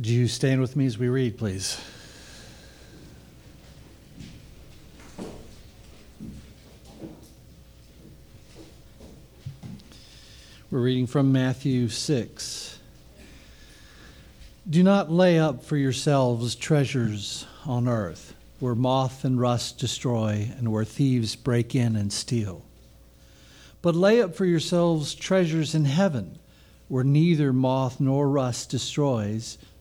Would you stand with me as we read, please? We're reading from Matthew 6. Do not lay up for yourselves treasures on earth, where moth and rust destroy and where thieves break in and steal. But lay up for yourselves treasures in heaven, where neither moth nor rust destroys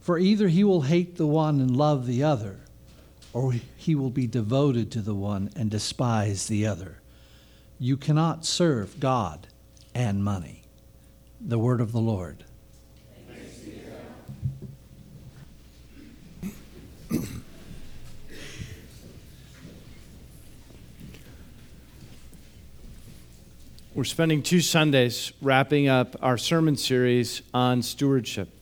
For either he will hate the one and love the other, or he will be devoted to the one and despise the other. You cannot serve God and money. The word of the Lord. We're spending two Sundays wrapping up our sermon series on stewardship,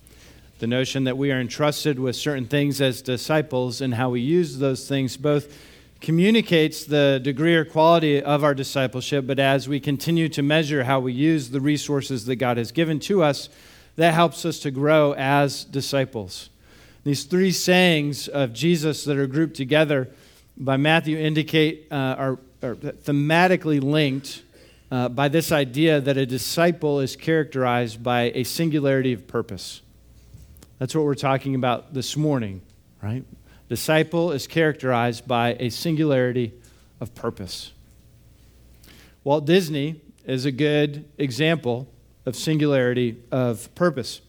the notion that we are entrusted with certain things as disciples, and how we use those things both communicates the degree or quality of our discipleship, but as we continue to measure how we use the resources that God has given to us, that helps us to grow as disciples. These three sayings of Jesus that are grouped together by Matthew indicate are thematically linked by this idea that a disciple is characterized by a singularity of purpose. That's what we're talking about this morning, right? Disciple is characterized by a singularity of purpose. Walt Disney is a good example of singularity of purpose.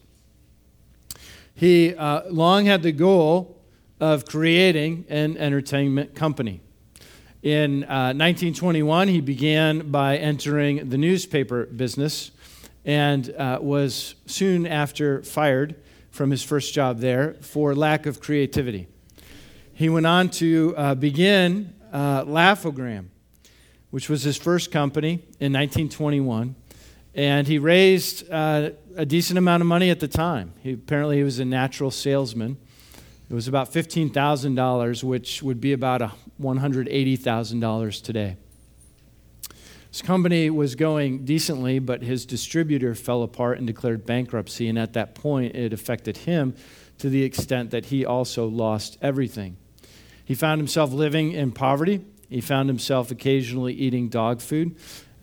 He long had the goal of creating an entertainment company. In 1921, he began by entering the newspaper business and was soon after fired from his first job there for lack of creativity. He went on to begin Laugh-O-Gram, which was his first company in 1921, and he raised a decent amount of money at the time. Apparently, he was a natural salesman. It was about $15,000, which would be about $180,000 today. His company was going decently, but his distributor fell apart and declared bankruptcy, and at that point, it affected him to the extent that he also lost everything. He found himself living in poverty. He found himself occasionally eating dog food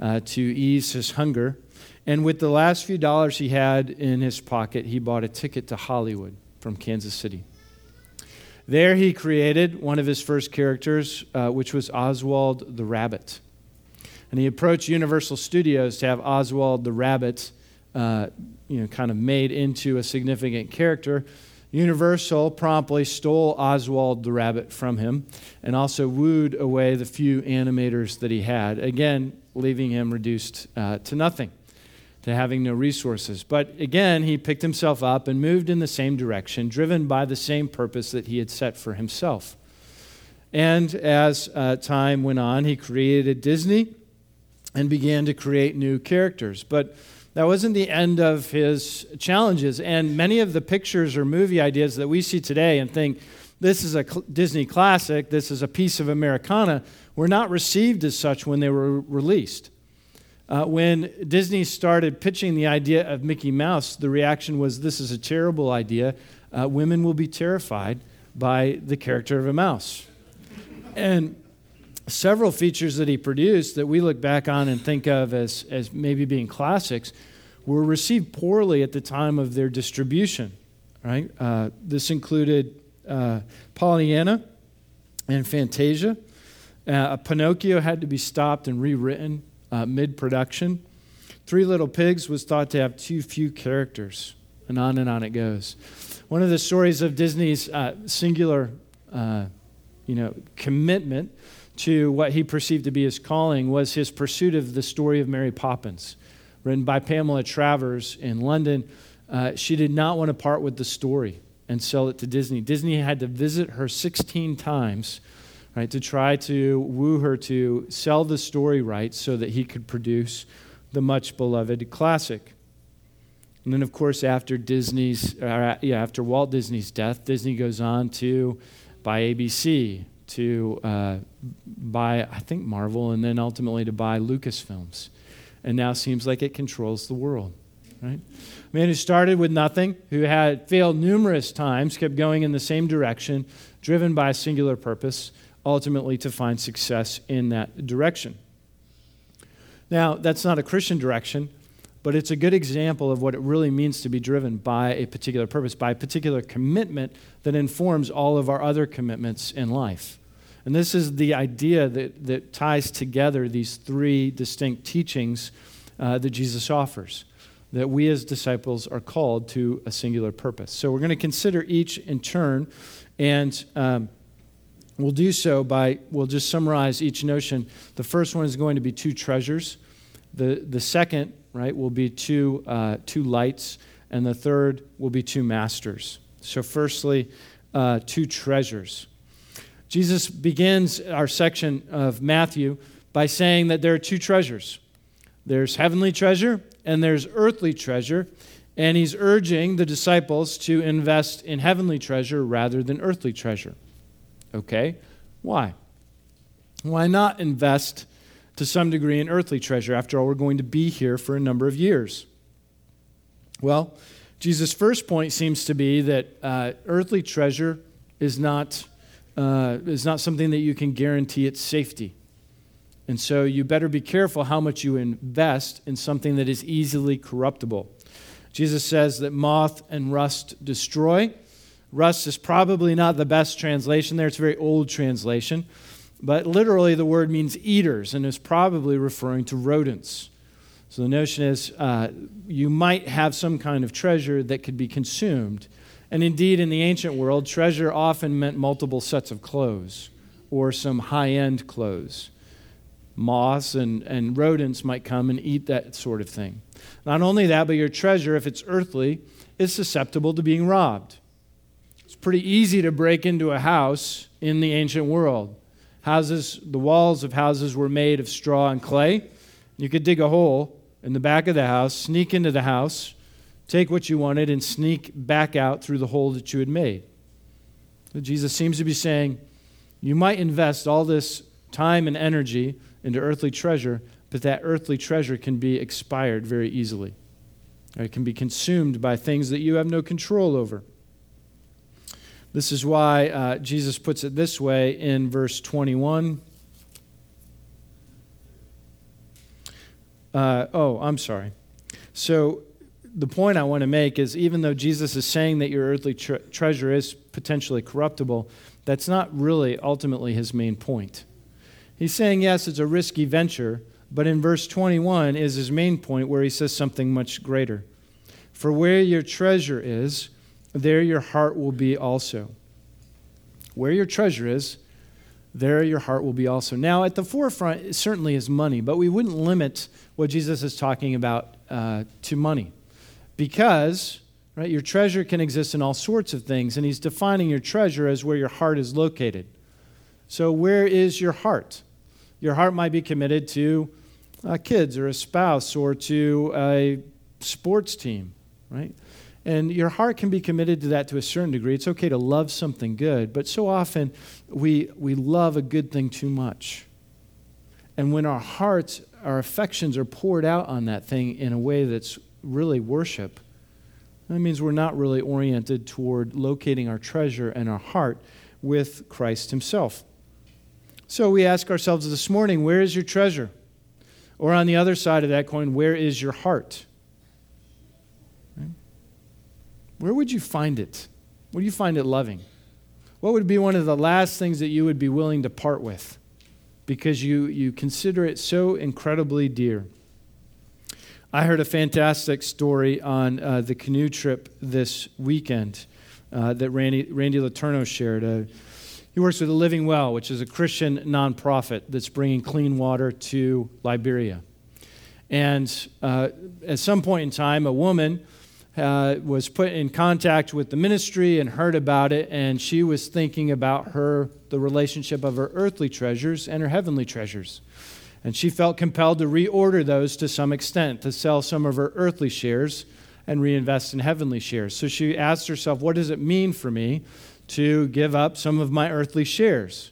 to ease his hunger, and with the last few dollars he had in his pocket, he bought a ticket to Hollywood from Kansas City. There he created one of his first characters, which was Oswald the Rabbit. And he approached Universal Studios to have Oswald the Rabbit kind of made into a significant character. Universal promptly stole Oswald the Rabbit from him and also wooed away the few animators that he had, again, leaving him reduced to nothing, to having no resources. But again, he picked himself up and moved in the same direction, driven by the same purpose that he had set for himself. And as time went on, he created Disney and began to create new characters. But that wasn't the end of his challenges. And many of the pictures or movie ideas that we see today and think, this is a Disney classic, this is a piece of Americana, were not received as such when they were released. When Disney started pitching the idea of Mickey Mouse, the reaction was, this is a terrible idea. Women will be terrified by the character of a mouse. And several features that he produced that we look back on and think of as maybe being classics were received poorly at the time of their distribution, right? This included Pollyanna and Fantasia. Pinocchio had to be stopped and rewritten mid-production. Three Little Pigs was thought to have too few characters, and on it goes. One of the stories of Disney's singular commitment to what he perceived to be his calling was his pursuit of the story of Mary Poppins, written by Pamela Travers in London. She did not want to part with the story. and sell it to Disney. Disney had to visit her 16 times, right, to try to woo her to sell the story rights so that he could produce the much-beloved classic. And then, of course, after Walt Disney's death, Disney goes on to buy ABC, to buy, I think, Marvel, and then ultimately to buy Lucasfilms. And now seems like it controls the world, right? A man who started with nothing, who had failed numerous times, kept going in the same direction, driven by a singular purpose, ultimately to find success in that direction. Now, that's not a Christian direction, but it's a good example of what it really means to be driven by a particular purpose, by a particular commitment that informs all of our other commitments in life. And this is the idea that ties together these three distinct teachings that Jesus offers, that we as disciples are called to a singular purpose. So we're going to consider each in turn, and we'll do so by, we'll just summarize each notion. The first one is going to be two treasures. The second, right, will be two lights, and the third will be two masters. So firstly, two treasures. Jesus begins our section of Matthew by saying that there are two treasures. There's heavenly treasure and there's earthly treasure, and he's urging the disciples to invest in heavenly treasure rather than earthly treasure. Okay, why? Why not invest to some degree in earthly treasure? After all, we're going to be here for a number of years. Well, Jesus' first point seems to be that earthly treasure is not something that you can guarantee its safety. And so you better be careful how much you invest in something that is easily corruptible. Jesus says that moth and rust destroy. Rust is probably not the best translation there. It's a very old translation. But literally the word means eaters and is probably referring to rodents. So the notion is you might have some kind of treasure that could be consumed. And indeed, in the ancient world, treasure often meant multiple sets of clothes or some high-end clothes. Moths and rodents might come and eat that sort of thing. Not only that, but your treasure, if it's earthly, is susceptible to being robbed. It's pretty easy to break into a house in the ancient world. Houses, the walls of houses were made of straw and clay. You could dig a hole in the back of the house, sneak into the house, take what you wanted, and sneak back out through the hole that you had made. So Jesus seems to be saying, you might invest all this time and energy into earthly treasure, but that earthly treasure can be expired very easily. It can be consumed by things that you have no control over. This is why Jesus puts it this way in verse 21. So the point I want to make is even though Jesus is saying that your earthly treasure is potentially corruptible, that's not really ultimately his main point. He's saying, yes, it's a risky venture, but in verse 21 is his main point where he says something much greater. For where your treasure is, there your heart will be also. Where your treasure is, there your heart will be also. Now, at the forefront certainly is money, but we wouldn't limit what Jesus is talking about to money, because right, your treasure can exist in all sorts of things, and he's defining your treasure as where your heart is located. So where is your heart? Your heart might be committed to kids or a spouse or to a sports team, right? And your heart can be committed to that to a certain degree. It's okay to love something good, but so often we love a good thing too much. And when our hearts, our affections are poured out on that thing in a way that's really worship, that means we're not really oriented toward locating our treasure and our heart with Christ himself. So we ask ourselves this morning, where is your treasure? Or on the other side of that coin, where is your heart? Where would you find it? Would you find it loving? What would be one of the last things that you would be willing to part with because you consider it so incredibly dear? I heard a fantastic story on the canoe trip this weekend that Randy Letourneau shared. He works with the Living Well, which is a Christian nonprofit that's bringing clean water to Liberia. And at some point in time, a woman was put in contact with the ministry and heard about it, and she was thinking about the relationship of her earthly treasures and her heavenly treasures. And she felt compelled to reorder those to some extent, to sell some of her earthly shares and reinvest in heavenly shares. So she asked herself, what does it mean for me to give up some of my earthly shares?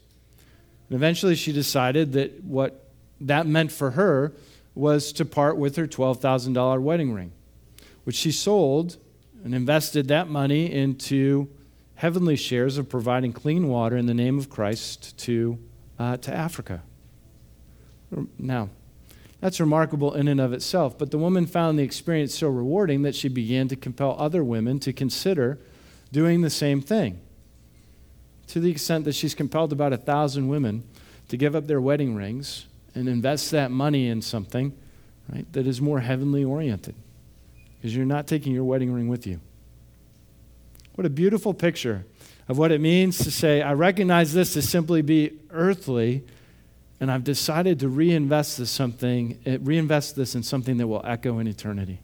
And eventually she decided that what that meant for her was to part with her $12,000 wedding ring, which she sold and invested that money into heavenly shares of providing clean water in the name of Christ to Africa. Now, that's remarkable in and of itself, but the woman found the experience so rewarding that she began to compel other women to consider doing the same thing, to the extent that she's compelled about 1,000 women to give up their wedding rings and invest that money in something, right, that is more heavenly oriented. Because you're not taking your wedding ring with you. What a beautiful picture of what it means to say, I recognize this to simply be earthly, and I've decided to reinvest this in something that will echo in eternity.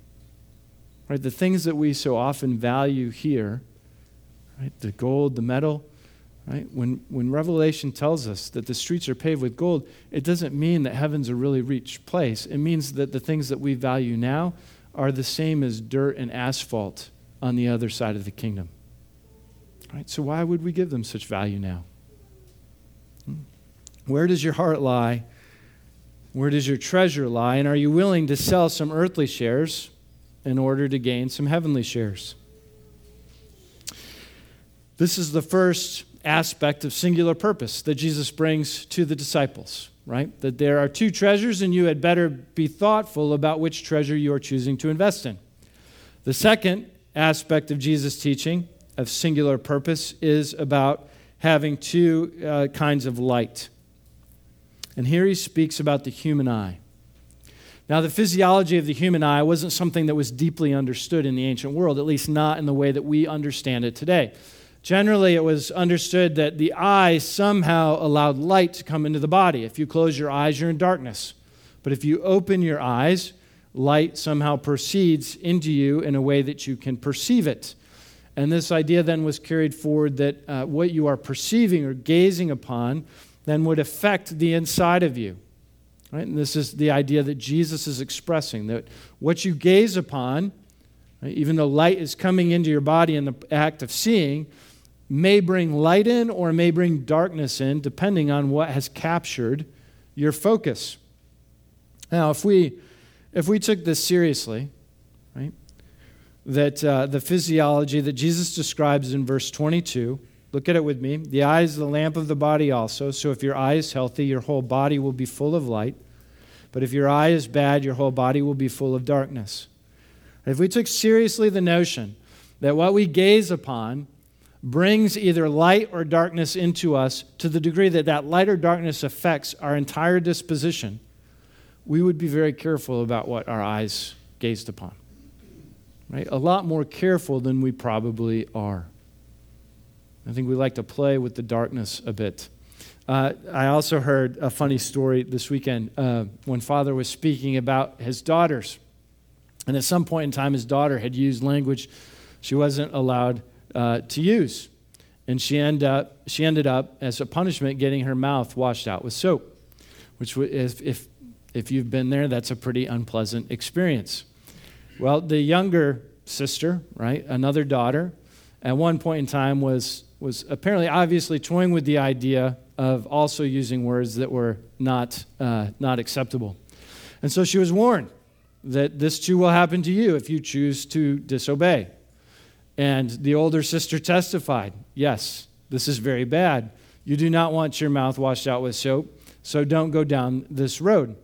Right? The things that we so often value here, right? The gold, the metal, right? When Revelation tells us that the streets are paved with gold, it doesn't mean that heaven's a really rich place. It means that the things that we value now are the same as dirt and asphalt on the other side of the kingdom. Right? So why would we give them such value now? Where does your heart lie? Where does your treasure lie? And are you willing to sell some earthly shares in order to gain some heavenly shares? This is the first aspect of singular purpose that Jesus brings to the disciples. Right? That there are two treasures, and you had better be thoughtful about which treasure you are choosing to invest in. The second aspect of Jesus' teaching of singular purpose is about having two kinds of light. And here he speaks about the human eye. Now, the physiology of the human eye wasn't something that was deeply understood in the ancient world, at least not in the way that we understand it today. Generally, it was understood that the eye somehow allowed light to come into the body. If you close your eyes, you're in darkness. But if you open your eyes, light somehow proceeds into you in a way that you can perceive it. And this idea then was carried forward that what you are perceiving or gazing upon then would affect the inside of you. Right? And this is the idea that Jesus is expressing, that what you gaze upon, right, even though light is coming into your body in the act of seeing, may bring light in or may bring darkness in, depending on what has captured your focus. Now, if we took this seriously, right, that the physiology that Jesus describes in verse 22, look at it with me, the eye is the lamp of the body also, so if your eye is healthy, your whole body will be full of light, but if your eye is bad, your whole body will be full of darkness. If we took seriously the notion that what we gaze upon brings either light or darkness into us to the degree that that light or darkness affects our entire disposition, we would be very careful about what our eyes gazed upon. Right? A lot more careful than we probably are. I think we like to play with the darkness a bit. I also heard a funny story this weekend when Father was speaking about his daughters. And at some point in time, his daughter had used language she wasn't allowed to use. And she ended up, as a punishment, getting her mouth washed out with soap, which if you've been there, that's a pretty unpleasant experience. Well, the younger sister, right, another daughter, at one point in time was apparently obviously toying with the idea of also using words that were not acceptable. And so she was warned that this too will happen to you if you choose to disobey. And the older sister testified, yes, this is very bad. You do not want your mouth washed out with soap, so don't go down this road.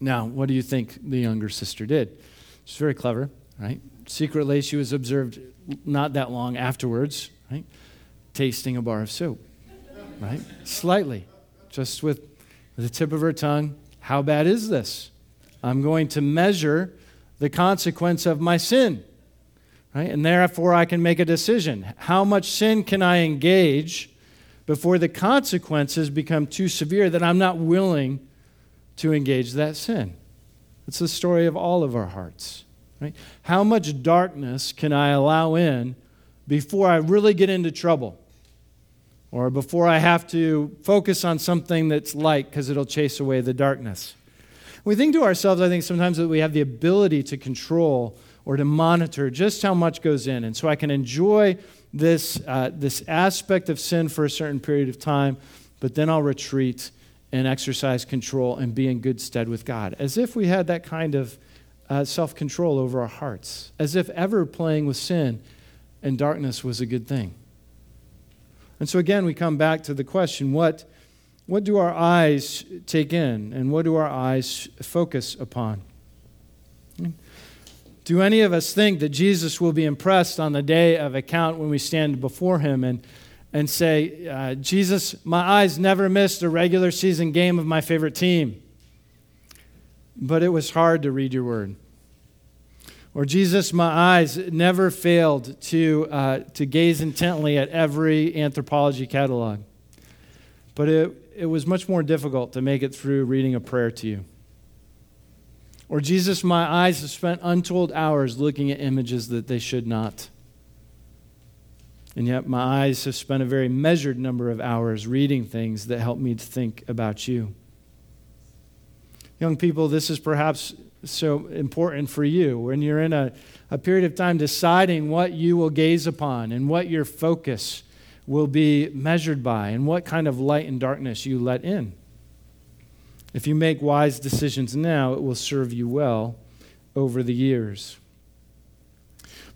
Now, what do you think the younger sister did? She's very clever, right? Secretly, she was observed not that long afterwards, right, tasting a bar of soap, right? Slightly, just with the tip of her tongue. How bad is this? I'm going to measure the consequence of my sin, right? And therefore, I can make a decision. How much sin can I engage before the consequences become too severe that I'm not willing to engage that sin? It's the story of all of our hearts, Right? How much darkness can I allow in before I really get into trouble? Or before I have to focus on something that's light because it'll chase away the darkness. We think to ourselves, I think, sometimes that we have the ability to control or to monitor just how much goes in. And so I can enjoy this aspect of sin for a certain period of time, but then I'll retreat and exercise control and be in good stead with God. As if we had that kind of self-control over our hearts. As if ever playing with sin and darkness was a good thing. And so again, we come back to the question, what do our eyes take in and what do our eyes focus upon? Do any of us think that Jesus will be impressed on the day of account when we stand before him and say, Jesus, my eyes never missed a regular season game of my favorite team, but it was hard to read your word. Or, Jesus, my eyes never failed to gaze intently at every anthropology catalog. But it was much more difficult to make it through reading a prayer to you. Or, Jesus, my eyes have spent untold hours looking at images that they should not. And yet my eyes have spent a very measured number of hours reading things that help me to think about you. Young people, this is perhaps so important for you when you're in a period of time deciding what you will gaze upon and what your focus will be measured by and what kind of light and darkness you let in. If you make wise decisions now, it will serve you well over the years.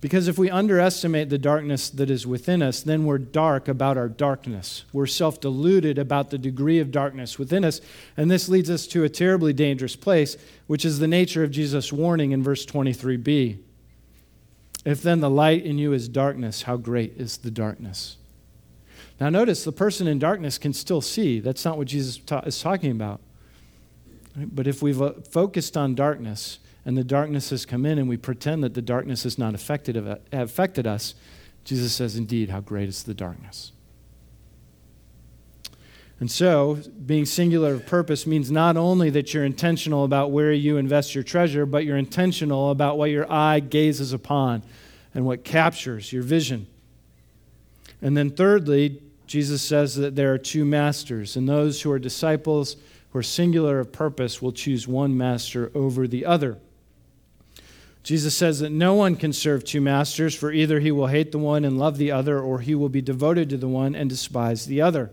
Because if we underestimate the darkness that is within us, then we're dark about our darkness. We're self-deluded about the degree of darkness within us. And this leads us to a terribly dangerous place, which is the nature of Jesus' warning in verse 23b. If then the light in you is darkness, how great is the darkness? Now notice, the person in darkness can still see. That's not what Jesus is talking about. But if we've focused on darkness, and the darkness has come in, and we pretend that the darkness has not affected us, Jesus says, indeed, how great is the darkness. And so, being singular of purpose means not only that you're intentional about where you invest your treasure, but you're intentional about what your eye gazes upon and what captures your vision. And then thirdly, Jesus says that there are two masters, and those who are disciples, who are singular of purpose, will choose one master over the other. Jesus says that no one can serve two masters, for either he will hate the one and love the other, or he will be devoted to the one and despise the other.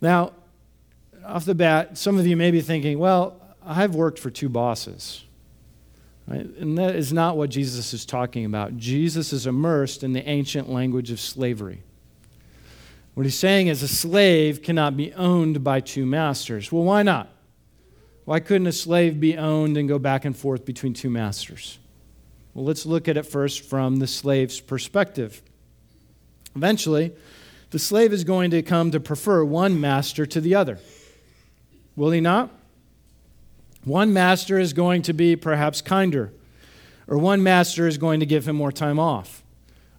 Now, off the bat, some of you may be thinking, well, I've worked for two bosses. Right? And that is not what Jesus is talking about. Jesus is immersed in the ancient language of slavery. What he's saying is a slave cannot be owned by two masters. Well, why not? Why couldn't a slave be owned and go back and forth between two masters? Well, let's look at it first from the slave's perspective. Eventually, the slave is going to come to prefer one master to the other. Will he not? One master is going to be perhaps kinder, or one master is going to give him more time off,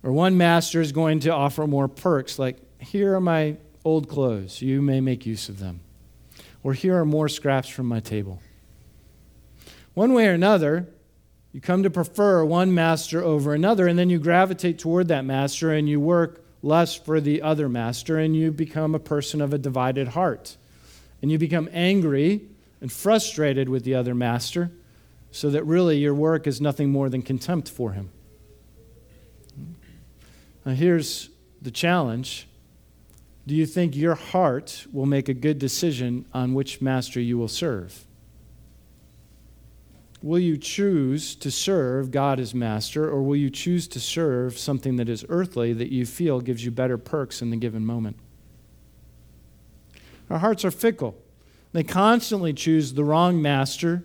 or one master is going to offer more perks, like, here are my old clothes, you may make use of them. Or here are more scraps from my table. One way or another, you come to prefer one master over another, and then you gravitate toward that master, and you work less for the other master, and you become a person of a divided heart. And you become angry and frustrated with the other master, so that really your work is nothing more than contempt for him. Now here's the challenge. Do you think your heart will make a good decision on which master you will serve? Will you choose to serve God as master, or will you choose to serve something that is earthly that you feel gives you better perks in the given moment? Our hearts are fickle. They constantly choose the wrong master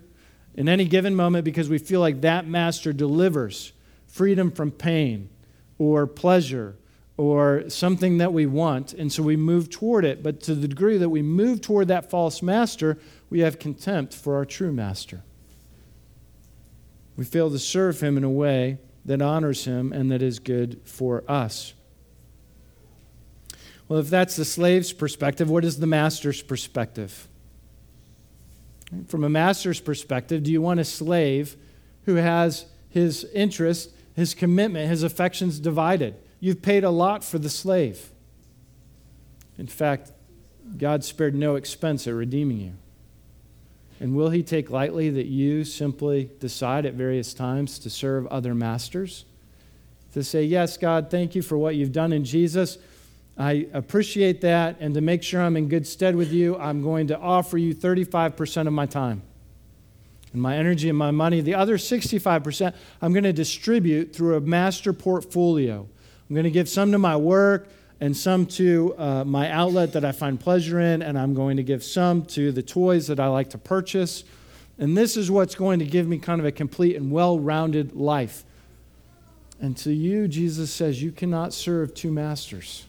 in any given moment because we feel like that master delivers freedom from pain or pleasure or something that we want, and so we move toward it. But to the degree that we move toward that false master, we have contempt for our true master. We fail to serve him in a way that honors him and that is good for us. Well, if that's the slave's perspective, what is the master's perspective? From a master's perspective, do you want a slave who has his interest, his commitment, his affections divided. You've paid a lot for the slave. In fact, God spared no expense at redeeming you. And will he take lightly that you simply decide at various times to serve other masters? To say, yes, God, thank you for what you've done in Jesus. I appreciate that. And to make sure I'm in good stead with you, I'm going to offer you 35% of my time and my energy and my money. The other 65%, I'm going to distribute through a master portfolio. I'm going to give some to my work and some to my outlet that I find pleasure in, and I'm going to give some to the toys that I like to purchase. And this is what's going to give me kind of a complete and well-rounded life. And to you, Jesus says, you cannot serve two masters.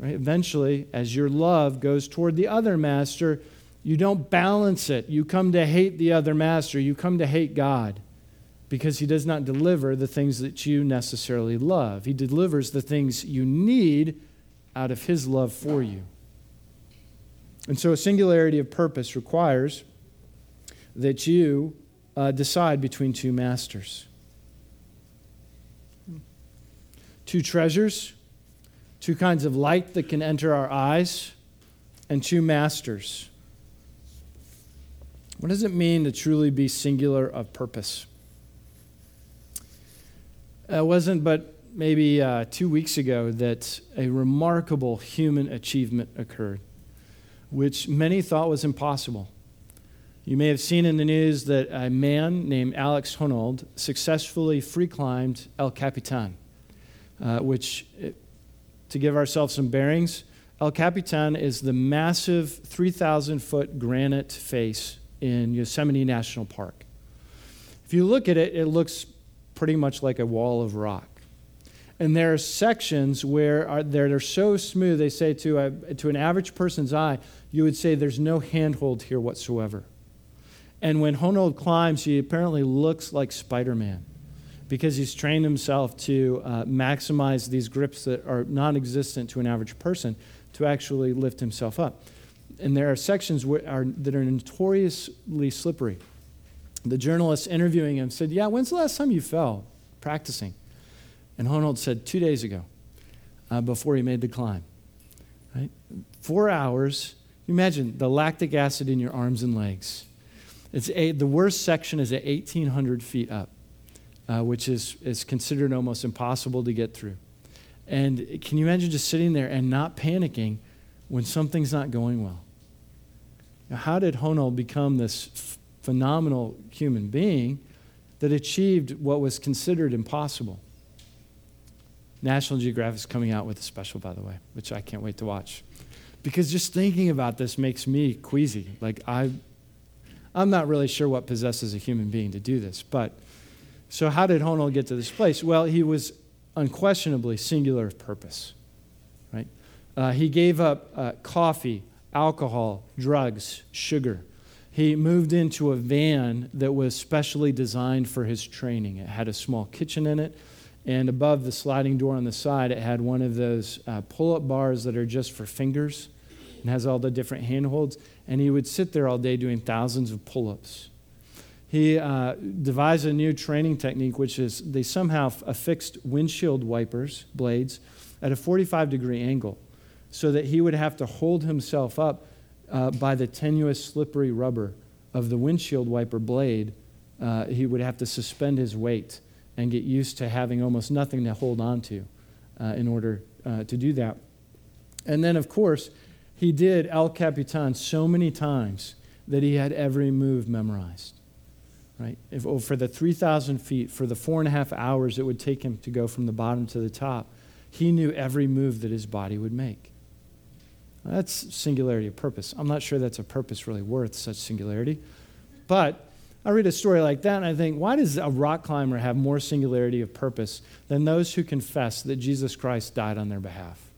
Right? Eventually, as your love goes toward the other master, you don't balance it. You come to hate the other master. You come to hate God because he does not deliver the things that you necessarily love. He delivers the things you need out of his love for you. And so a singularity of purpose requires that you decide between two masters. Two treasures, two kinds of light that can enter our eyes, and two masters. What does it mean to truly be singular of purpose? It wasn't but maybe 2 weeks ago that a remarkable human achievement occurred, which many thought was impossible. You may have seen in the news that a man named Alex Honnold successfully free climbed El Capitan. To give ourselves some bearings, El Capitan is the massive 3,000-foot granite face in Yosemite National Park. If you look at it, it looks pretty much like a wall of rock. And there are sections where they're so smooth, they say to an average person's eye, you would say there's no handhold here whatsoever. And when Honnold climbs, he apparently looks like Spider-Man, because he's trained himself to maximize these grips that are non-existent to an average person to actually lift himself up. And there are sections that are notoriously slippery. The journalist interviewing him said, yeah, when's the last time you fell practicing? And Honnold said, 2 days ago, before he made the climb. Right? 4 hours. You imagine the lactic acid in your arms and legs. The worst section is at 1,800 feet up. Which is considered almost impossible to get through. And can you imagine just sitting there and not panicking when something's not going well? Now, how did Honnold become this phenomenal human being that achieved what was considered impossible? National Geographic's coming out with a special, by the way, which I can't wait to watch. Because just thinking about this makes me queasy. Like, I'm not really sure what possesses a human being to do this, but... So how did Honnold get to this place? Well, he was unquestionably singular of purpose, right? He gave up coffee, alcohol, drugs, sugar. He moved into a van that was specially designed for his training. It had a small kitchen in it, and above the sliding door on the side, it had one of those pull-up bars that are just for fingers and has all the different handholds, and he would sit there all day doing thousands of pull-ups. He devised a new training technique, which is they somehow affixed windshield wipers, blades, at a 45-degree angle so that he would have to hold himself up by the tenuous, slippery rubber of the windshield wiper blade. He would have to suspend his weight and get used to having almost nothing to hold on to in order to do that. And then, of course, he did El Capitan so many times that he had every move memorized. Right? For the 3,000 feet, for the 4.5 hours it would take him to go from the bottom to the top, he knew every move that his body would make. Now, that's singularity of purpose. I'm not sure that's a purpose really worth such singularity. But I read a story like that and I think, why does a rock climber have more singularity of purpose than those who confess that Jesus Christ died on their behalf?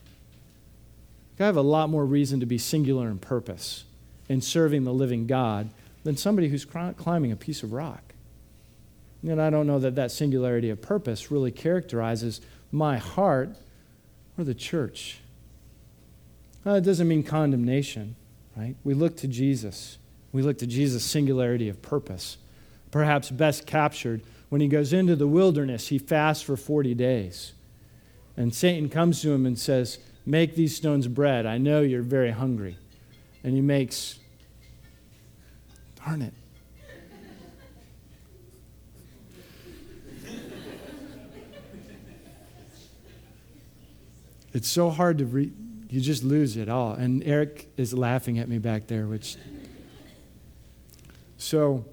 I have a lot more reason to be singular in purpose in serving the living God than somebody who's climbing a piece of rock. And I don't know that that singularity of purpose really characterizes my heart or the church. It doesn't mean condemnation, right? We look to Jesus. We look to Jesus' singularity of purpose. perhaps best captured when he goes into the wilderness. He fasts for 40 days. And Satan comes to him and says, make these stones bread. I know you're very hungry. And he makes, darn it. It's so hard to read. You just lose it all. And Eric is laughing at me back there, which... So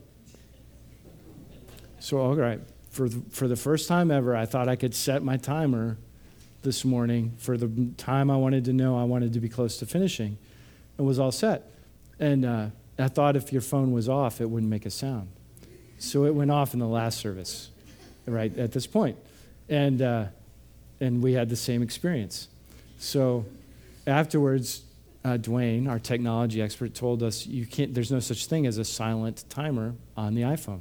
all right, for the first time ever, I thought I could set my timer this morning for the time I wanted to know I wanted to be close to finishing. It was all set. And I thought if your phone was off, it wouldn't make a sound. So it went off in the last service, right at this point. And we had the same experience. So... afterwards, Dwayne, our technology expert, told us you can't. There's no such thing as a silent timer on the iPhone.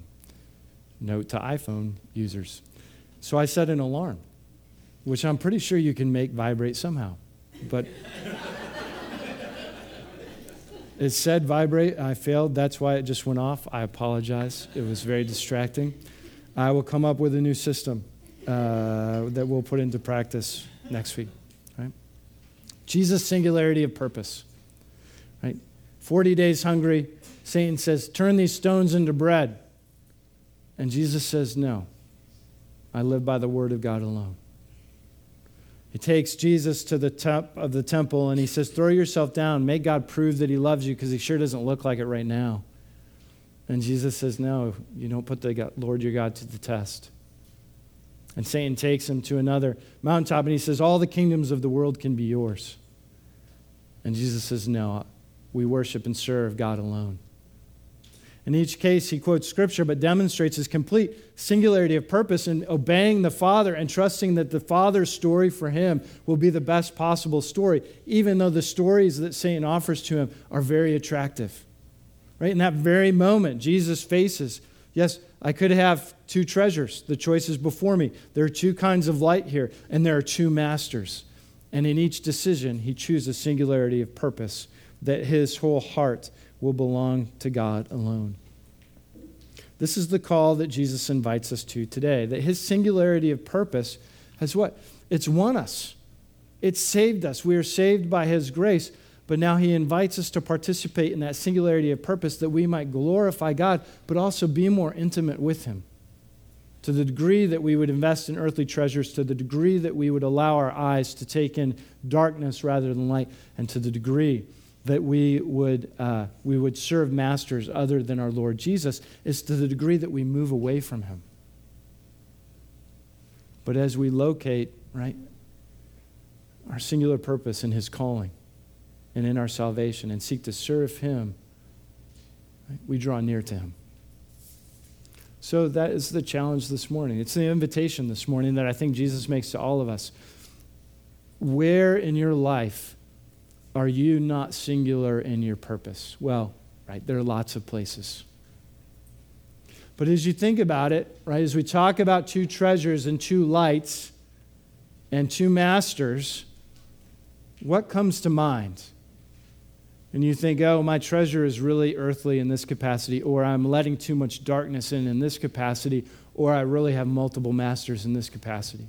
Note to iPhone users. So I set an alarm, which I'm pretty sure you can make vibrate somehow. But it said vibrate. I failed. That's why it just went off. I apologize. It was very distracting. I will come up with a new system that we'll put into practice next week. Jesus' singularity of purpose, right? 40 days hungry, Satan says, turn these stones into bread. And Jesus says, no, I live by the word of God alone. He takes Jesus to the top of the temple and he says, throw yourself down. Make God prove that he loves you because he sure doesn't look like it right now. And Jesus says, no, you don't put the Lord your God to the test. And Satan takes him to another mountaintop, and he says, all the kingdoms of the world can be yours. And Jesus says, no, we worship and serve God alone. In each case, he quotes Scripture, but demonstrates his complete singularity of purpose in obeying the Father and trusting that the Father's story for him will be the best possible story, even though the stories that Satan offers to him are very attractive. Right? In that very moment, Jesus faces, yes, I could have two treasures. The choice is before me. There are two kinds of light here, and there are two masters. And in each decision, he chooses singularity of purpose, that his whole heart will belong to God alone. This is the call that Jesus invites us to today, that his singularity of purpose has what? It's won us. It's saved us. We are saved by his grace. But now he invites us to participate in that singularity of purpose that we might glorify God, but also be more intimate with him. To the degree that we would invest in earthly treasures, to the degree that we would allow our eyes to take in darkness rather than light, and to the degree that we would serve masters other than our Lord Jesus, is to the degree that we move away from him. But as we locate, right, our singular purpose in his calling, and in our salvation, and seek to serve him, we draw near to him. So that is the challenge this morning. It's the invitation this morning that I think Jesus makes to all of us. Where in your life are you not singular in your purpose? Well, right, there are lots of places. But as you think about it, right, as we talk about two treasures and two lights and two masters, what comes to mind? And you think, oh, my treasure is really earthly in this capacity, or I'm letting too much darkness in this capacity, or I really have multiple masters in this capacity.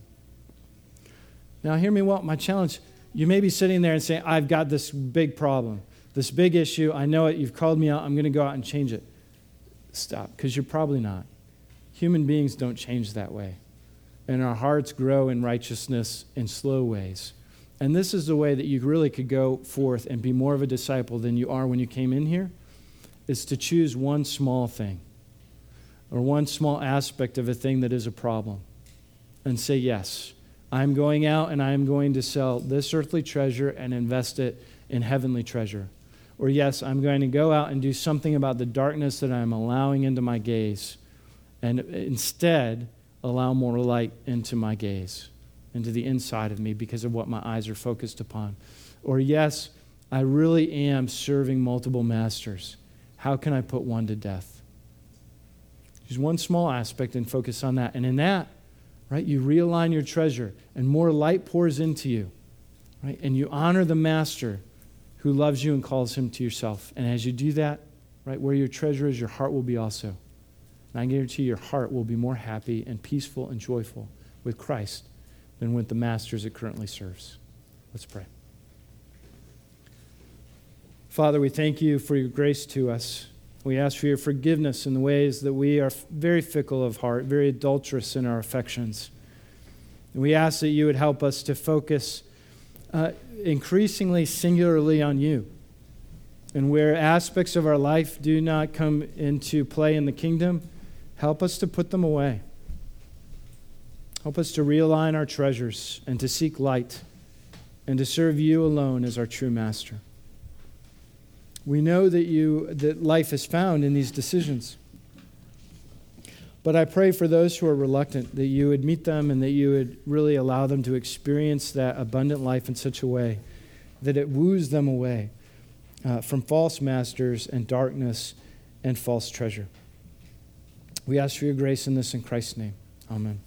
Now, hear me well. My challenge, you may be sitting there and saying, I've got this big problem, this big issue. I know it. You've called me out. I'm going to go out and change it. Stop, because you're probably not. Human beings don't change that way. And our hearts grow in righteousness in slow ways. And this is the way that you really could go forth and be more of a disciple than you are when you came in here, is to choose one small thing or one small aspect of a thing that is a problem and say, yes, I'm going out and I'm going to sell this earthly treasure and invest it in heavenly treasure. Or yes, I'm going to go out and do something about the darkness that I'm allowing into my gaze and instead allow more light into my gaze, into the inside of me because of what my eyes are focused upon. Or yes, I really am serving multiple masters. How can I put one to death? Just one small aspect and focus on that. And in that, right, you realign your treasure and more light pours into you, right? And you honor the master who loves you and calls him to yourself. And as you do that, right, where your treasure is, your heart will be also. And I guarantee your heart will be more happy and peaceful and joyful with Christ than with the masters it currently serves. Let's pray. Father, we thank you for your grace to us. We ask for your forgiveness in the ways that we are very fickle of heart, very adulterous in our affections. And we ask that you would help us to focus increasingly singularly on you. And where aspects of our life do not come into play in the kingdom, help us to put them away. Help us to realign our treasures and to seek light and to serve you alone as our true master. We know that life is found in these decisions. But I pray for those who are reluctant that you would meet them and that you would really allow them to experience that abundant life in such a way that it woos them away from false masters and darkness and false treasure. We ask for your grace in this in Christ's name. Amen.